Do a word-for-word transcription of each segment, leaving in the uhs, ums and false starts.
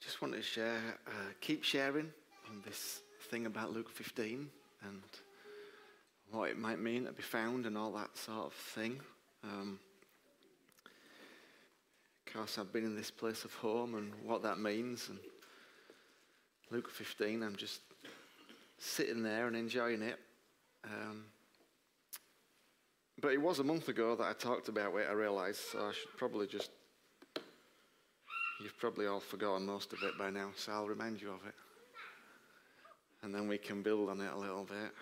just want to share, uh, keep sharing on this thing about Luke fifteen and what it might mean to be found and all that sort of thing. Um, of course, I've been in this place of home and what that means. And Luke fifteen, I'm just sitting there and enjoying it. Um, but it was a month ago that I talked about it, I realised, so I should probably just... You've probably all forgotten most of it by now, so I'll remind you of it. And then we can build on it a little bit.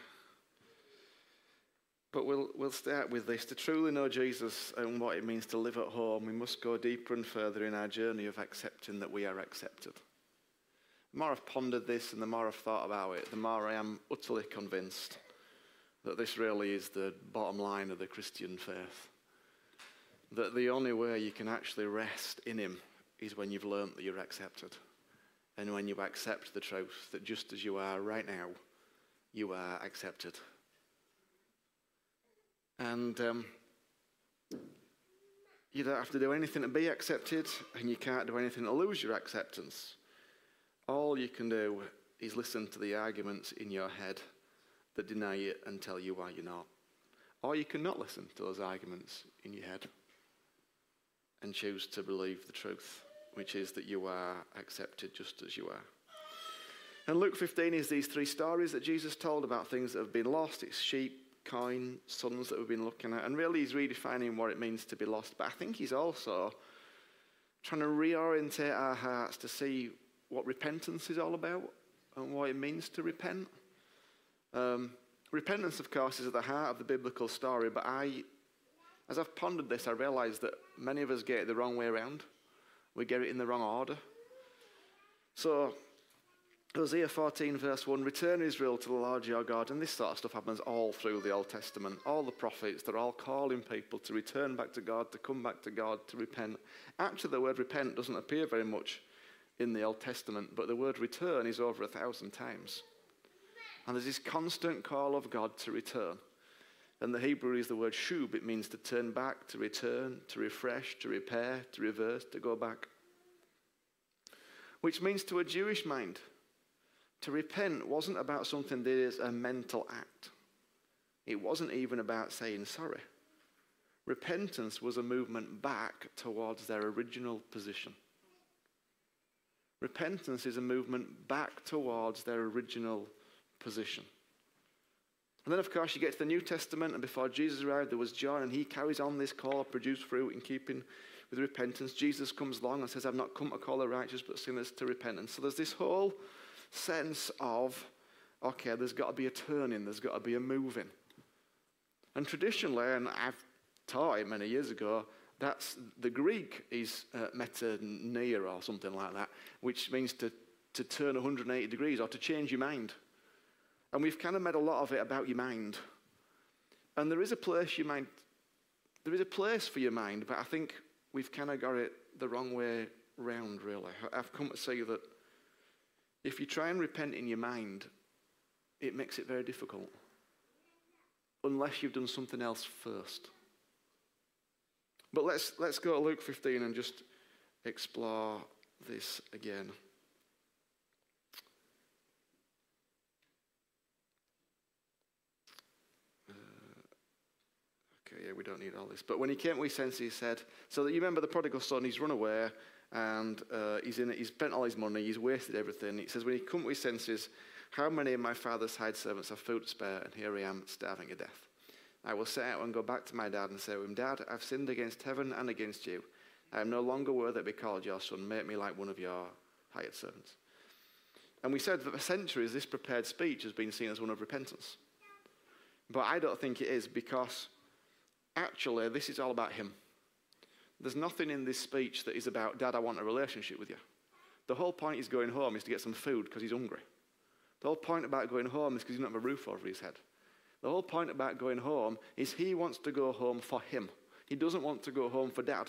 But we'll, we'll start with this. To truly know Jesus and what it means to live at home, we must go deeper and further in our journey of accepting that we are accepted. The more I've pondered this and the more I've thought about it, the more I am utterly convinced that this really is the bottom line of the Christian faith. That the only way you can actually rest in him is when you've learned that you're accepted. And when you accept the truth that just as you are right now, you are accepted. And um, you don't have to do anything to be accepted, and you can't do anything to lose your acceptance. All you can do is listen to the arguments in your head that deny it and tell you why you're not. Or you can not listen to those arguments in your head and choose to believe the truth, which is that you are accepted just as you are. And Luke fifteen is these three stories that Jesus told about things that have been lost. It's sheep, coin, sons that we've been looking at, and really he's redefining what it means to be lost. But I think he's also trying to reorientate our hearts to see what repentance is all about and what it means to repent. Um, repentance, of course, is at the heart of the biblical story, but I, as I've pondered this, I realised that many of us get it the wrong way around. We get it in the wrong order. So, Hosea fourteen verse one, return Israel to the Lord your God. And this sort of stuff happens all through the Old Testament. All the prophets, they're all calling people to return back to God, to come back to God, to repent. Actually, the word repent doesn't appear very much in the Old Testament, but the word return is over a thousand times. And there's this constant call of God to return. And the Hebrew is the word shub. It means to turn back, to return, to refresh, to repair, to reverse, to go back. Which means to a Jewish mind, to repent wasn't about something that is a mental act. It wasn't even about saying sorry. Repentance was a movement back towards their original position. Repentance is a movement back towards their original position. And then, of course, you get to the New Testament, and before Jesus arrived, there was John, and he carries on this call, produce fruit in keeping with repentance. Jesus comes along and says, I've not come to call the righteous, but sinners to repentance. So there's this whole sense of, okay, there's got to be a turning, there's got to be a moving. And traditionally, and I've taught it many years ago, that's the Greek is uh, metanoia or something like that, which means to, to turn one hundred eighty degrees or to change your mind. And we've kind of made a lot of it about your mind. And there is a place your mind, there is a place for your mind, but I think we've kind of got it the wrong way round, really. I've come to say that if you try and repent in your mind, it makes it very difficult. Unless you've done something else first. But let's, let's go to Luke fifteen and just explore this again. Yeah, we don't need all this. But when he came to his senses, he said, so that you remember the prodigal son, he's run away, and uh, he's in it, he's spent all his money, he's wasted everything. He says, when he came to his senses, how many of my father's hired servants have food to spare, and here I am, starving to death. I will set out and go back to my dad and say to him, Dad, I've sinned against heaven and against you. I am no longer worthy to be called your son. Make me like one of your hired servants. And we said that for centuries, this prepared speech has been seen as one of repentance. But I don't think it is, because actually, this is all about him. There's nothing in this speech that is about, Dad, I want a relationship with you. The whole point is going home is to get some food because he's hungry. The whole point about going home is because he doesn't have a roof over his head. The whole point about going home is he wants to go home for him. He doesn't want to go home for Dad.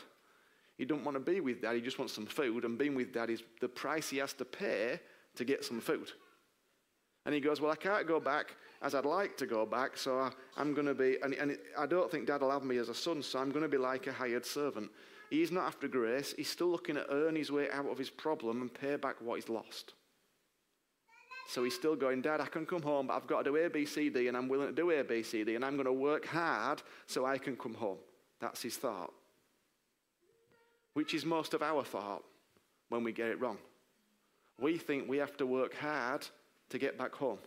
He doesn't want to be with Dad. He just wants some food, and being with Dad is the price he has to pay to get some food. And he goes, well, I can't go back as I'd like to go back, so I, I'm going to be, and, and I don't think Dad will have me as a son, so I'm going to be like a hired servant. He's not after grace. He's still looking to earn his way out of his problem and pay back what he's lost. So he's still going, Dad, I can come home, but I've got to do A, B, C, D, and I'm willing to do A, B, C, D, and I'm going to work hard so I can come home. That's his thought. Which is most of our thought when we get it wrong. We think we have to work hard to get back home.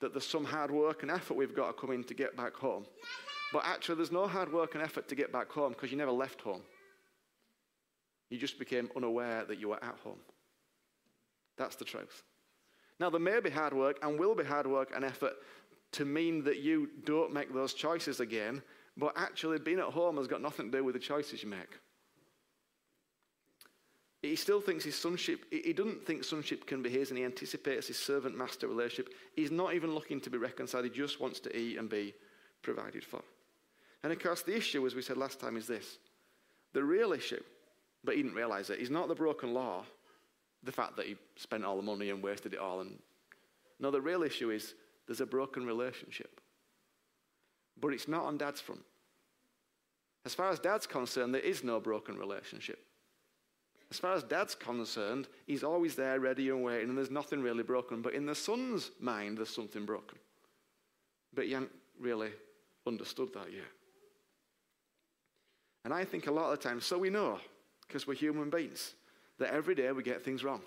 That there's some hard work and effort we've got to come in to get back home. But actually, there's no hard work and effort to get back home because you never left home. You just became unaware that you were at home. That's the truth. Now, there may be hard work and will be hard work and effort to mean that you don't make those choices again, but actually being at home has got nothing to do with the choices you make. He still thinks his sonship, he doesn't think sonship can be his, and he anticipates his servant-master relationship. He's not even looking to be reconciled. He just wants to eat and be provided for. And of course, the issue, as we said last time, is this. The real issue, but he didn't realize it, is not the broken law, the fact that he spent all the money and wasted it all. And no, the real issue is there's a broken relationship. But it's not on Dad's front. As far as Dad's concerned, there is no broken relationship. As far as Dad's concerned, he's always there, ready and waiting, and there's nothing really broken. But in the son's mind, there's something broken. But he hadn't really understood that yet. And I think a lot of the time, so we know, because we're human beings, that every day we get things wrong.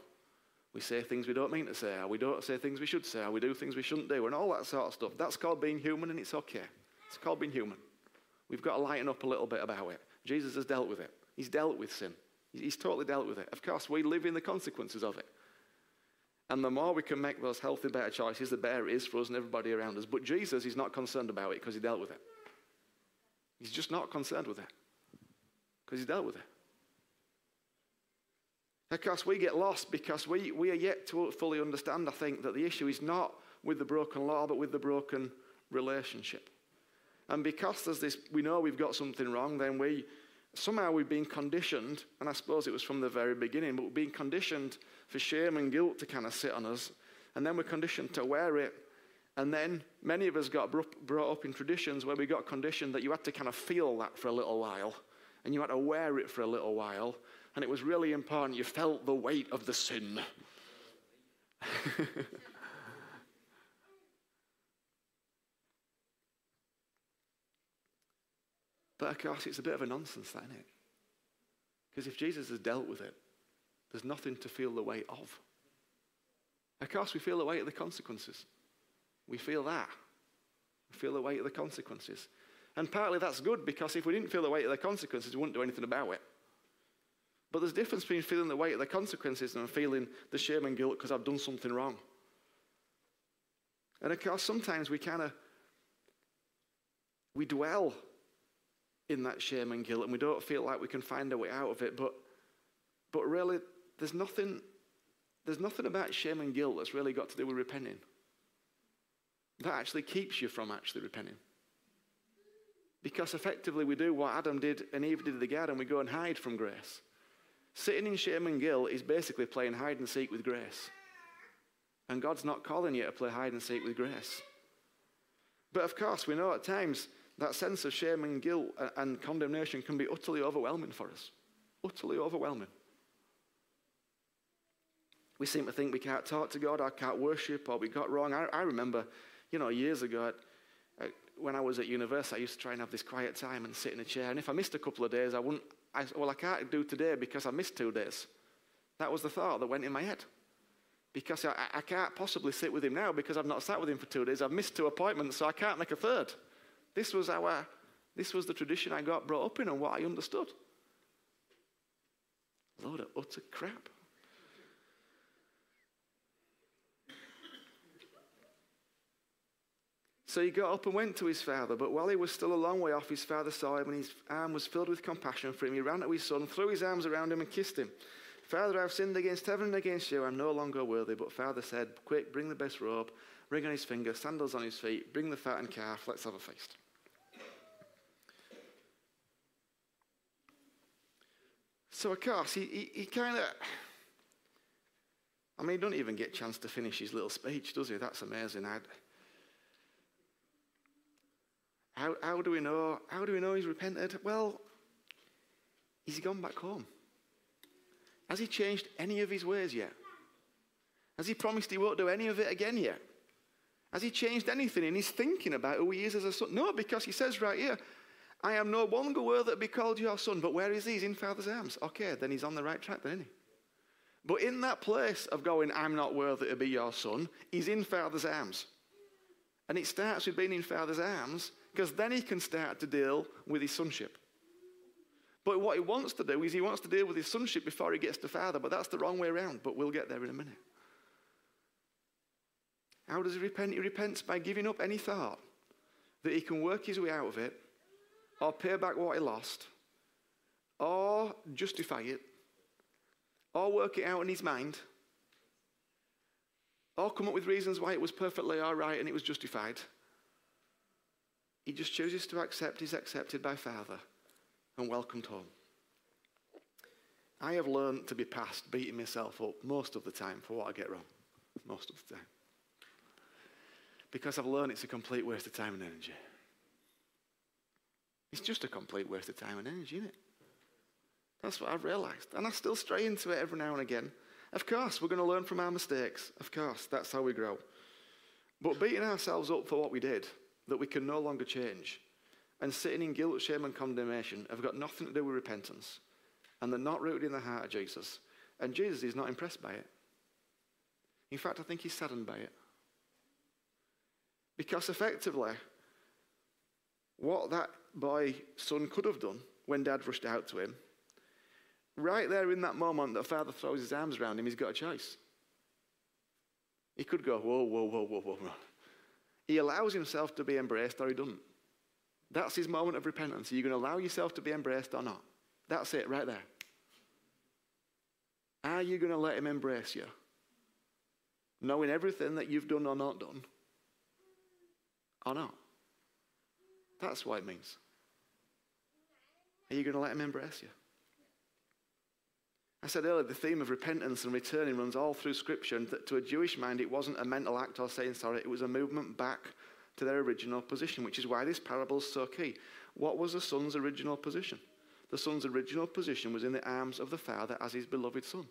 We say things we don't mean to say, or we don't say things we should say, or we do things we shouldn't do, and all that sort of stuff. That's called being human, and it's okay. It's called being human. We've got to lighten up a little bit about it. Jesus has dealt with it. He's dealt with sin. He's totally dealt with it. Of course, we live in the consequences of it. And the more we can make those healthy, better choices, the better it is for us and everybody around us. But Jesus is not concerned about it because he dealt with it. He's just not concerned with it because he dealt with it. Of course, we get lost because we, we are yet to fully understand, I think, that the issue is not with the broken law, but with the broken relationship. And because there's this, we know we've got something wrong, then we... Somehow we've been conditioned, and I suppose it was from the very beginning, but we've been conditioned for shame and guilt to kind of sit on us, and then we're conditioned to wear it, and then many of us got brought up in traditions where we got conditioned that you had to kind of feel that for a little while, and you had to wear it for a little while, and it was really important you felt the weight of the sin. But of course, it's a bit of a nonsense, that, isn't it? Because if Jesus has dealt with it, there's nothing to feel the weight of. Of course, we feel the weight of the consequences. We feel that. We feel the weight of the consequences. And partly that's good, because if we didn't feel the weight of the consequences, we wouldn't do anything about it. But there's a difference between feeling the weight of the consequences and feeling the shame and guilt because I've done something wrong. And of course, sometimes we kind of, we dwell in that shame and guilt, and we don't feel like we can find a way out of it, but but really there's nothing there's nothing about shame and guilt that's really got to do with repenting. That actually keeps you from actually repenting, because effectively we do what Adam did and Eve did in the garden. We go and hide from grace. Sitting in shame and guilt is basically playing hide and seek with grace, and God's not calling you to play hide and seek with grace. But of course, we know at times that sense of shame and guilt and condemnation can be utterly overwhelming for us. Utterly overwhelming. We seem to think we can't talk to God, or can't worship, or we got wrong. I, I remember, you know, years ago, I, I, when I was at university, I used to try and have this quiet time and sit in a chair. And if I missed a couple of days, I wouldn't, I, well, I can't do today because I missed two days. That was the thought that went in my head. Because I, I can't possibly sit with him now because I've not sat with him for two days. I've missed two appointments, so I can't make a third. This was our, this was the tradition I got brought up in and what I understood. Load of utter crap. So he got up and went to his father, but while he was still a long way off, his father saw him, and his arm was filled with compassion for him. He ran to his son, threw his arms around him, and kissed him. Father, I've sinned against heaven and against you. I'm no longer worthy. But father said, quick, bring the best robe, ring on his finger, sandals on his feet, bring the fattened calf, let's have a feast. So of course, he, he, he kind of, I mean, he doesn't even get a chance to finish his little speech, does he? That's amazing. I'd, how, how do we know, how do we know he's repented? Well, Has he gone back home? Has he changed any of his ways yet? Has he promised he won't do any of it again yet? Has he changed anything in his thinking about who he is as a son? No, because he says right here, I am no longer worthy to be called your son, but where is he? He's in Father's arms. Okay, then he's on the right track then, isn't he? But in that place of going, I'm not worthy to be your son, he's in Father's arms. And it starts with being in Father's arms, because then he can start to deal with his sonship. But what he wants to do is he wants to deal with his sonship before he gets to Father, but that's the wrong way around, but we'll get there in a minute. How does he repent? He repents by giving up any thought that he can work his way out of it, or pay back what he lost, or justify it, or work it out in his mind, or come up with reasons why it was perfectly all right and it was justified. He just chooses to accept. He's accepted by Father and welcomed home. I have learned to be past beating myself up most of the time for what I get wrong. Most of the time. Because I've learned it's a complete waste of time and energy. It's just a complete waste of time and energy, isn't it? That's what I've realised. And I still stray into it every now and again. Of course, we're going to learn from our mistakes. Of course, that's how we grow. But beating ourselves up for what we did, that we can no longer change, and sitting in guilt, shame, and condemnation have got nothing to do with repentance. And they're not rooted in the heart of Jesus. And Jesus is not impressed by it. In fact, I think he's saddened by it. Because effectively, what that boy son could have done when Dad rushed out to him, right there in that moment that Father throws his arms around him, he's got a choice. He could go, whoa, whoa, whoa, whoa, whoa. He allows himself to be embraced or he doesn't. That's his moment of repentance. Are you going to allow yourself to be embraced or not? That's it right there. Are you going to let him embrace you? Knowing everything that you've done or not done. Or not. That's what it means. Are you going to let him embrace you? I said earlier, the theme of repentance and returning runs all through Scripture, and that to a Jewish mind, it wasn't a mental act or saying sorry, it was a movement back to their original position, which is why this parable is so key. What was the son's original position? The son's original position was in the arms of the Father as his beloved son.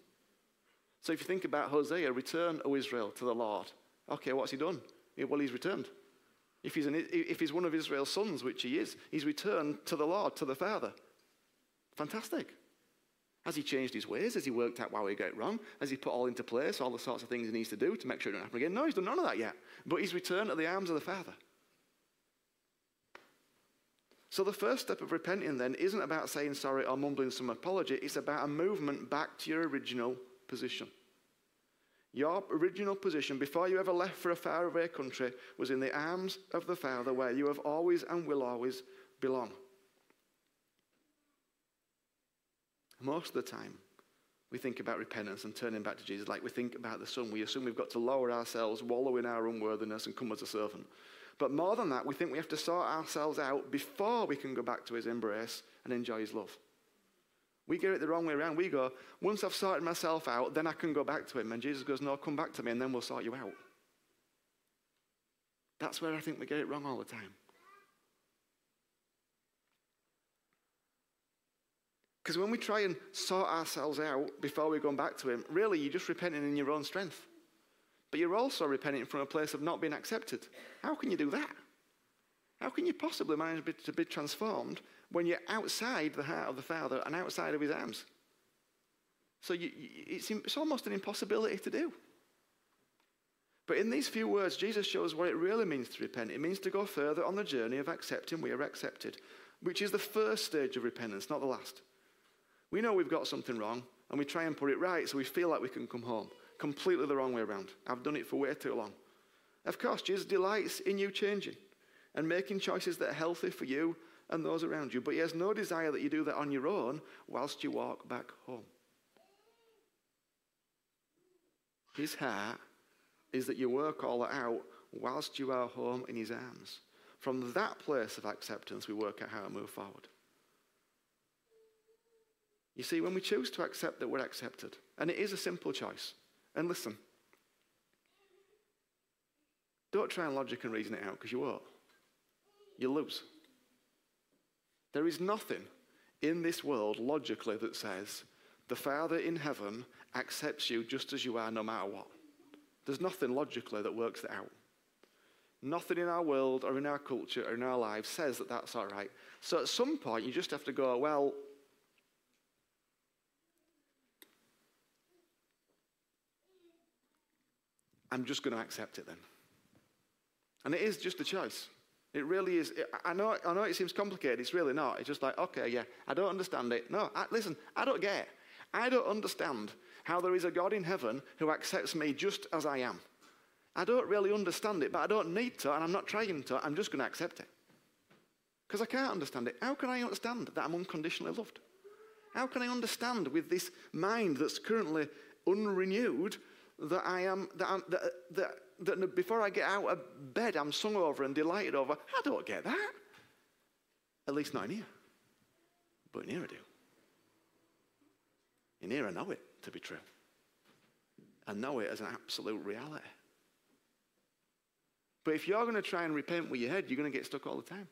So if you think about Hosea, return, O Israel, to the Lord. Okay, what's he done? Well, he's returned. If he's, an, if he's one of Israel's sons, which he is, he's returned to the Lord, to the Father. Fantastic. Has he changed his ways? Has he worked out why he got it wrong? Has he put all into place, all the sorts of things he needs to do to make sure it doesn't happen again? No, he's done none of that yet. But he's returned to the arms of the Father. So the first step of repenting then isn't about saying sorry or mumbling some apology. It's about a movement back to your original position. Your original position before you ever left for a faraway country was in the arms of the Father where you have always and will always belong. Most of the time, we think about repentance and turning back to Jesus like we think about the Son. We assume we've got to lower ourselves, wallow in our unworthiness and come as a servant. But more than that, we think we have to sort ourselves out before we can go back to his embrace and enjoy his love. We get it the wrong way around. We go, once I've sorted myself out, then I can go back to him. And Jesus goes, no, come back to me and then we'll sort you out. That's where I think we get it wrong all the time. Because when we try and sort ourselves out before we go back to him, really you're just repenting in your own strength. But you're also repenting from a place of not being accepted. How can you do that? How can you possibly manage to be transformed when you're outside the heart of the Father and outside of his arms? So you, you, it's, it's almost an impossibility to do. But in these few words, Jesus shows what it really means to repent. It means to go further on the journey of accepting we are accepted, which is the first stage of repentance, not the last. We know we've got something wrong, and we try and put it right so we feel like we can come home. Completely the wrong way around. I've done it for way too long. Of course, Jesus delights in you changing and making choices that are healthy for you and those around you. But he has no desire that you do that on your own whilst you walk back home. His heart is that you work all that out whilst you are home in his arms. From that place of acceptance, we work out how to move forward. You see, when we choose to accept that we're accepted, and it is a simple choice, and listen, don't try and logic and reason it out, because you won't. You'll lose. There is nothing in this world logically that says the Father in heaven accepts you just as you are no matter what. There's nothing logically that works that out. Nothing in our world or in our culture or in our lives says that that's all right. So at some point, you just have to go, well, I'm just going to accept it then. And it is just a choice. It really is. I know, I know it seems complicated. It's really not. It's just like, okay, yeah, I don't understand it. No, I, listen, I don't get it. I don't understand how there is a God in heaven who accepts me just as I am. I don't really understand it, but I don't need to, and I'm not trying to. I'm just going to accept it. Because I can't understand it. How can I understand that I'm unconditionally loved? How can I understand with this mind that's currently unrenewed that I am, that, I'm, that, that, that before I get out of bed, I'm sungover and delighted over? I don't get that. At least not in here. But in here I do. In here I know it to be true. I know it as an absolute reality. But if you're going to try and repent with your head, you're going to get stuck all the time.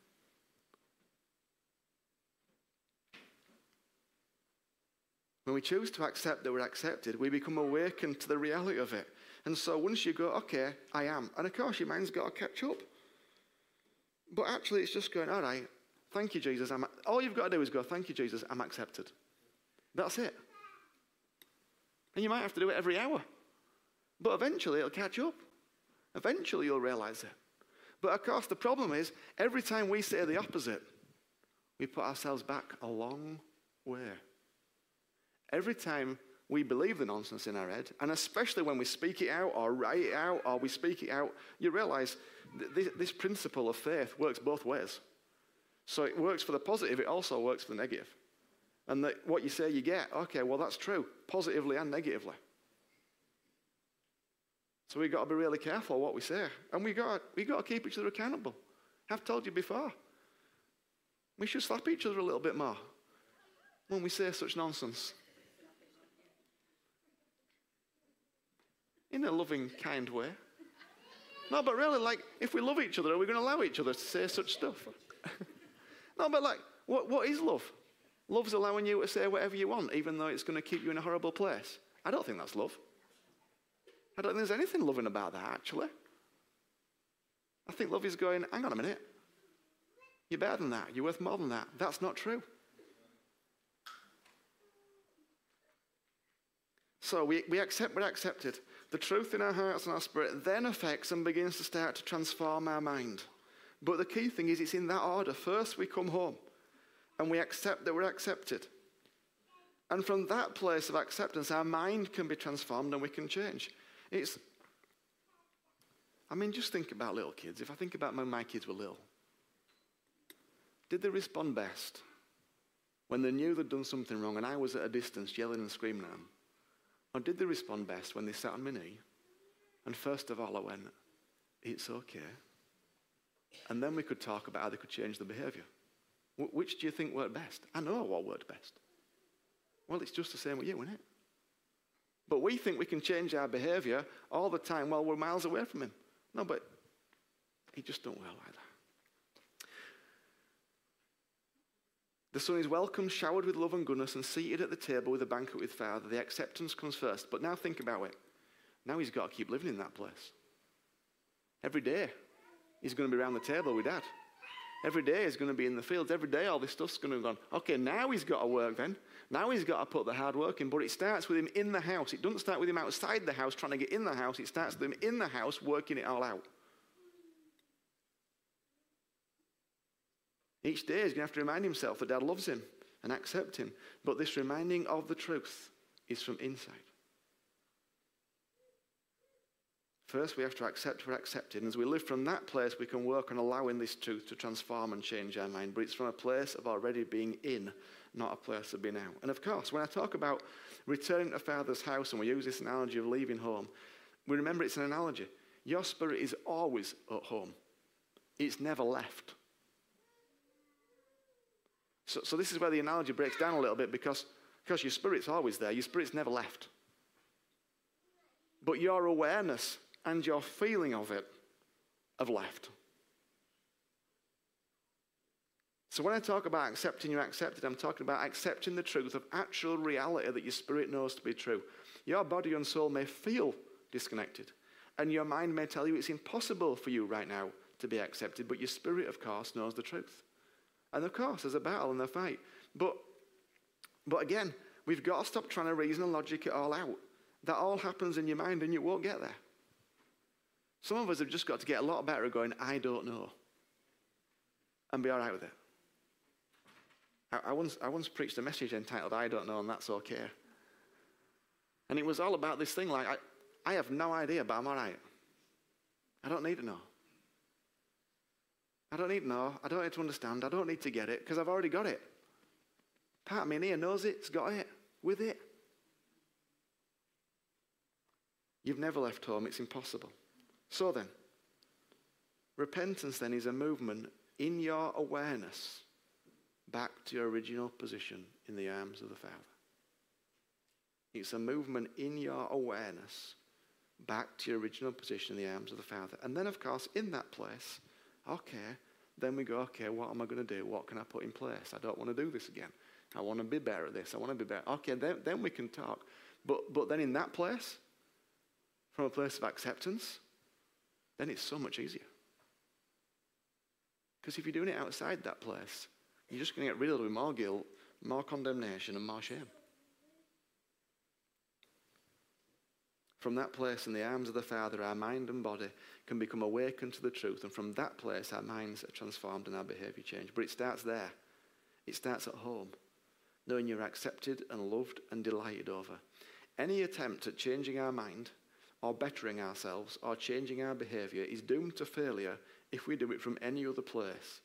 When we choose to accept that we're accepted, we become awakened to the reality of it. And so once you go, okay, I am. And of course, your mind's got to catch up. But actually, it's just going, all right, thank you, Jesus. I'm all you've got to do is go, thank you, Jesus, I'm accepted. That's it. And you might have to do it every hour. But eventually, it'll catch up. Eventually, you'll realize it. But of course, the problem is, every time we say the opposite, we put ourselves back a long way. Every time we believe the nonsense in our head, and especially when we speak it out or write it out or we speak it out, you realize that this, this principle of faith works both ways. So it works for the positive, it also works for the negative. And that what you say, you get. Okay, well, that's true, positively and negatively. So we've got to be really careful what we say. And we've got, to, we've got to keep each other accountable. I've told you before. We should slap each other a little bit more when we say such nonsense. In a loving, kind way. No, but really, like, if we love each other, are we going to allow each other to say such stuff? No, but like, what, what is love? Love's allowing you to say whatever you want, even though it's going to keep you in a horrible place. I don't think that's love. I don't think there's anything loving about that, actually. I think love is going, hang on a minute. You're better than that. You're worth more than that. That's not true. So we, we accept we're accepted. The truth in our hearts and our spirit then affects and begins to start to transform our mind. But the key thing is it's in that order. First we come home and we accept that we're accepted. And from that place of acceptance, our mind can be transformed and we can change. It's, I mean, just think about little kids. If I think about when my kids were little, did they respond best when they knew they'd done something wrong and I was at a distance yelling and screaming at them? Or did they respond best when they sat on my knee and first of all I went, it's okay. And then we could talk about how they could change the behavior. Wh- which do you think worked best? I know what worked best. Well, it's just the same with you, isn't it? But we think we can change our behavior all the time while we're miles away from him. No, but he just don't work like that. The son is welcome, showered with love and goodness, and seated at the table with a banquet with Father. The acceptance comes first. But now think about it. Now he's got to keep living in that place. Every day he's going to be around the table with Dad. Every day is going to be in the fields. Every day all this stuff's going to go on. Okay, now he's got to work then. Now he's got to put the hard work in. But it starts with him in the house. It doesn't start with him outside the house trying to get in the house. It starts with him in the house working it all out. Each day he's going to have to remind himself that Dad loves him and accepts him. But this reminding of the truth is from inside. First, we have to accept we're accepted. And as we live from that place, we can work on allowing this truth to transform and change our mind. But it's from a place of already being in, not a place of being out. And of course, when I talk about returning to Father's house, and we use this analogy of leaving home, we remember it's an analogy. Your spirit is always at home. It's never left. So, so this is where the analogy breaks down a little bit, because, because your spirit's always there. Your spirit's never left. But your awareness and your feeling of it have left. So when I talk about accepting your accepted, I'm talking about accepting the truth of actual reality that your spirit knows to be true. Your body and soul may feel disconnected, and your mind may tell you it's impossible for you right now to be accepted, but your spirit, of course, knows the truth. And of course, there's a battle and a fight. But, but again, we've got to stop trying to reason and logic it all out. That all happens in your mind and you won't get there. Some of us have just got to get a lot better at going, I don't know, and be all right with it. I, I, once, I once preached a message entitled, I don't know and that's okay. And it was all about this thing like, I, I have no idea, but I'm all right. I don't need to know. I don't need to know. I don't need to understand. I don't need to get it because I've already got it. Part of me in here knows it. It's got it. With it. You've never left home. It's impossible. So then, repentance then is a movement in your awareness back to your original position in the arms of the Father. It's a movement in your awareness back to your original position in the arms of the Father. And then, of course, in that place, okay, then we go, okay, what am I going to do? What can I put in place? I don't want to do this again. I want to be better at this. I want to be better. Okay, then, then we can talk. But, but then in that place, from a place of acceptance, then it's so much easier. Because if you're doing it outside that place, you're just going to get riddled with more guilt, more condemnation, and more shame. From that place in the arms of the Father, our mind and body can become awakened to the truth. And from that place, our minds are transformed and our behavior changed. But it starts there. It starts at home, knowing you're accepted and loved and delighted over. Any attempt at changing our mind or bettering ourselves or changing our behavior is doomed to failure if we do it from any other place.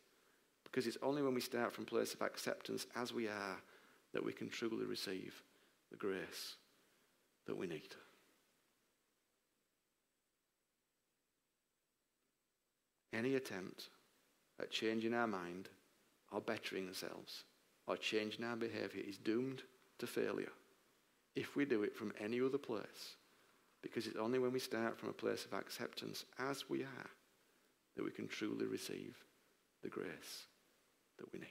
Because it's only when we start from a place of acceptance as we are that we can truly receive the grace that we need. Any attempt at changing our mind or bettering ourselves or changing our behavior is doomed to failure if we do it from any other place, because it's only when we start from a place of acceptance as we are that we can truly receive the grace that we need.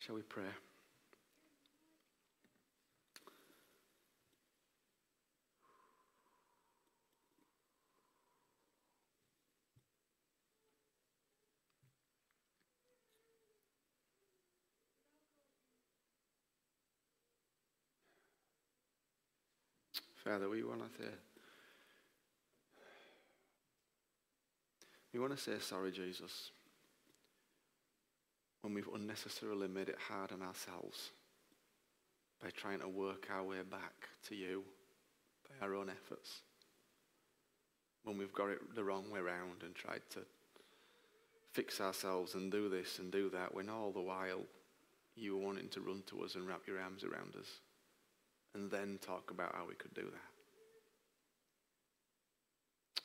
Shall we pray? Father, we want to say, we want to say sorry, Jesus, when we've unnecessarily made it hard on ourselves by trying to work our way back to you by our own efforts. When we've got it the wrong way round and tried to fix ourselves and do this and do that, when all the while you were wanting to run to us and wrap your arms around us and then talk about how we could do that.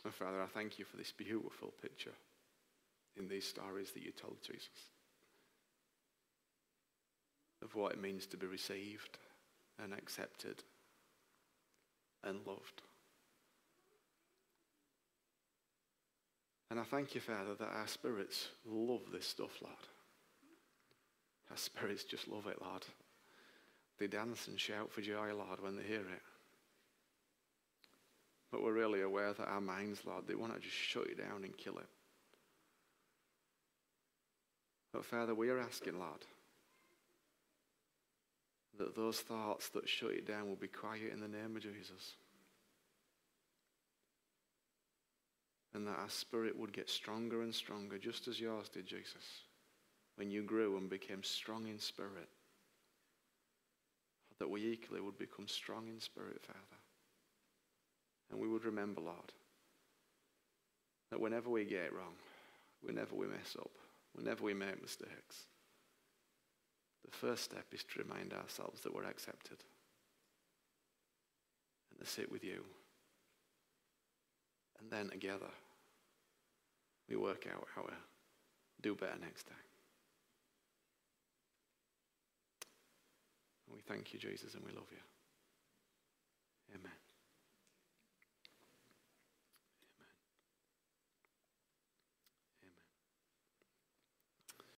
And Father, I thank you for this beautiful picture in these stories that you told, Jesus, of what it means to be received and accepted and loved. And I thank you, Father, that our spirits love this stuff, Lord. Our spirits just love it, Lord. They dance and shout for joy, Lord, when they hear it. But we're really aware that our minds, Lord, they want to just shut it down and kill it. But Father, we are asking, Lord, that those thoughts that shut it down will be quiet in the name of Jesus. And that our spirit would get stronger and stronger, just as yours did, Jesus, when you grew and became strong in spirit. That we equally would become strong in spirit, Father. And we would remember, Lord, that whenever we get it wrong, whenever we mess up, whenever we make mistakes, the first step is to remind ourselves that we're accepted and to sit with you. And then together, we work out how to do better next time. We thank you, Jesus, and we love you.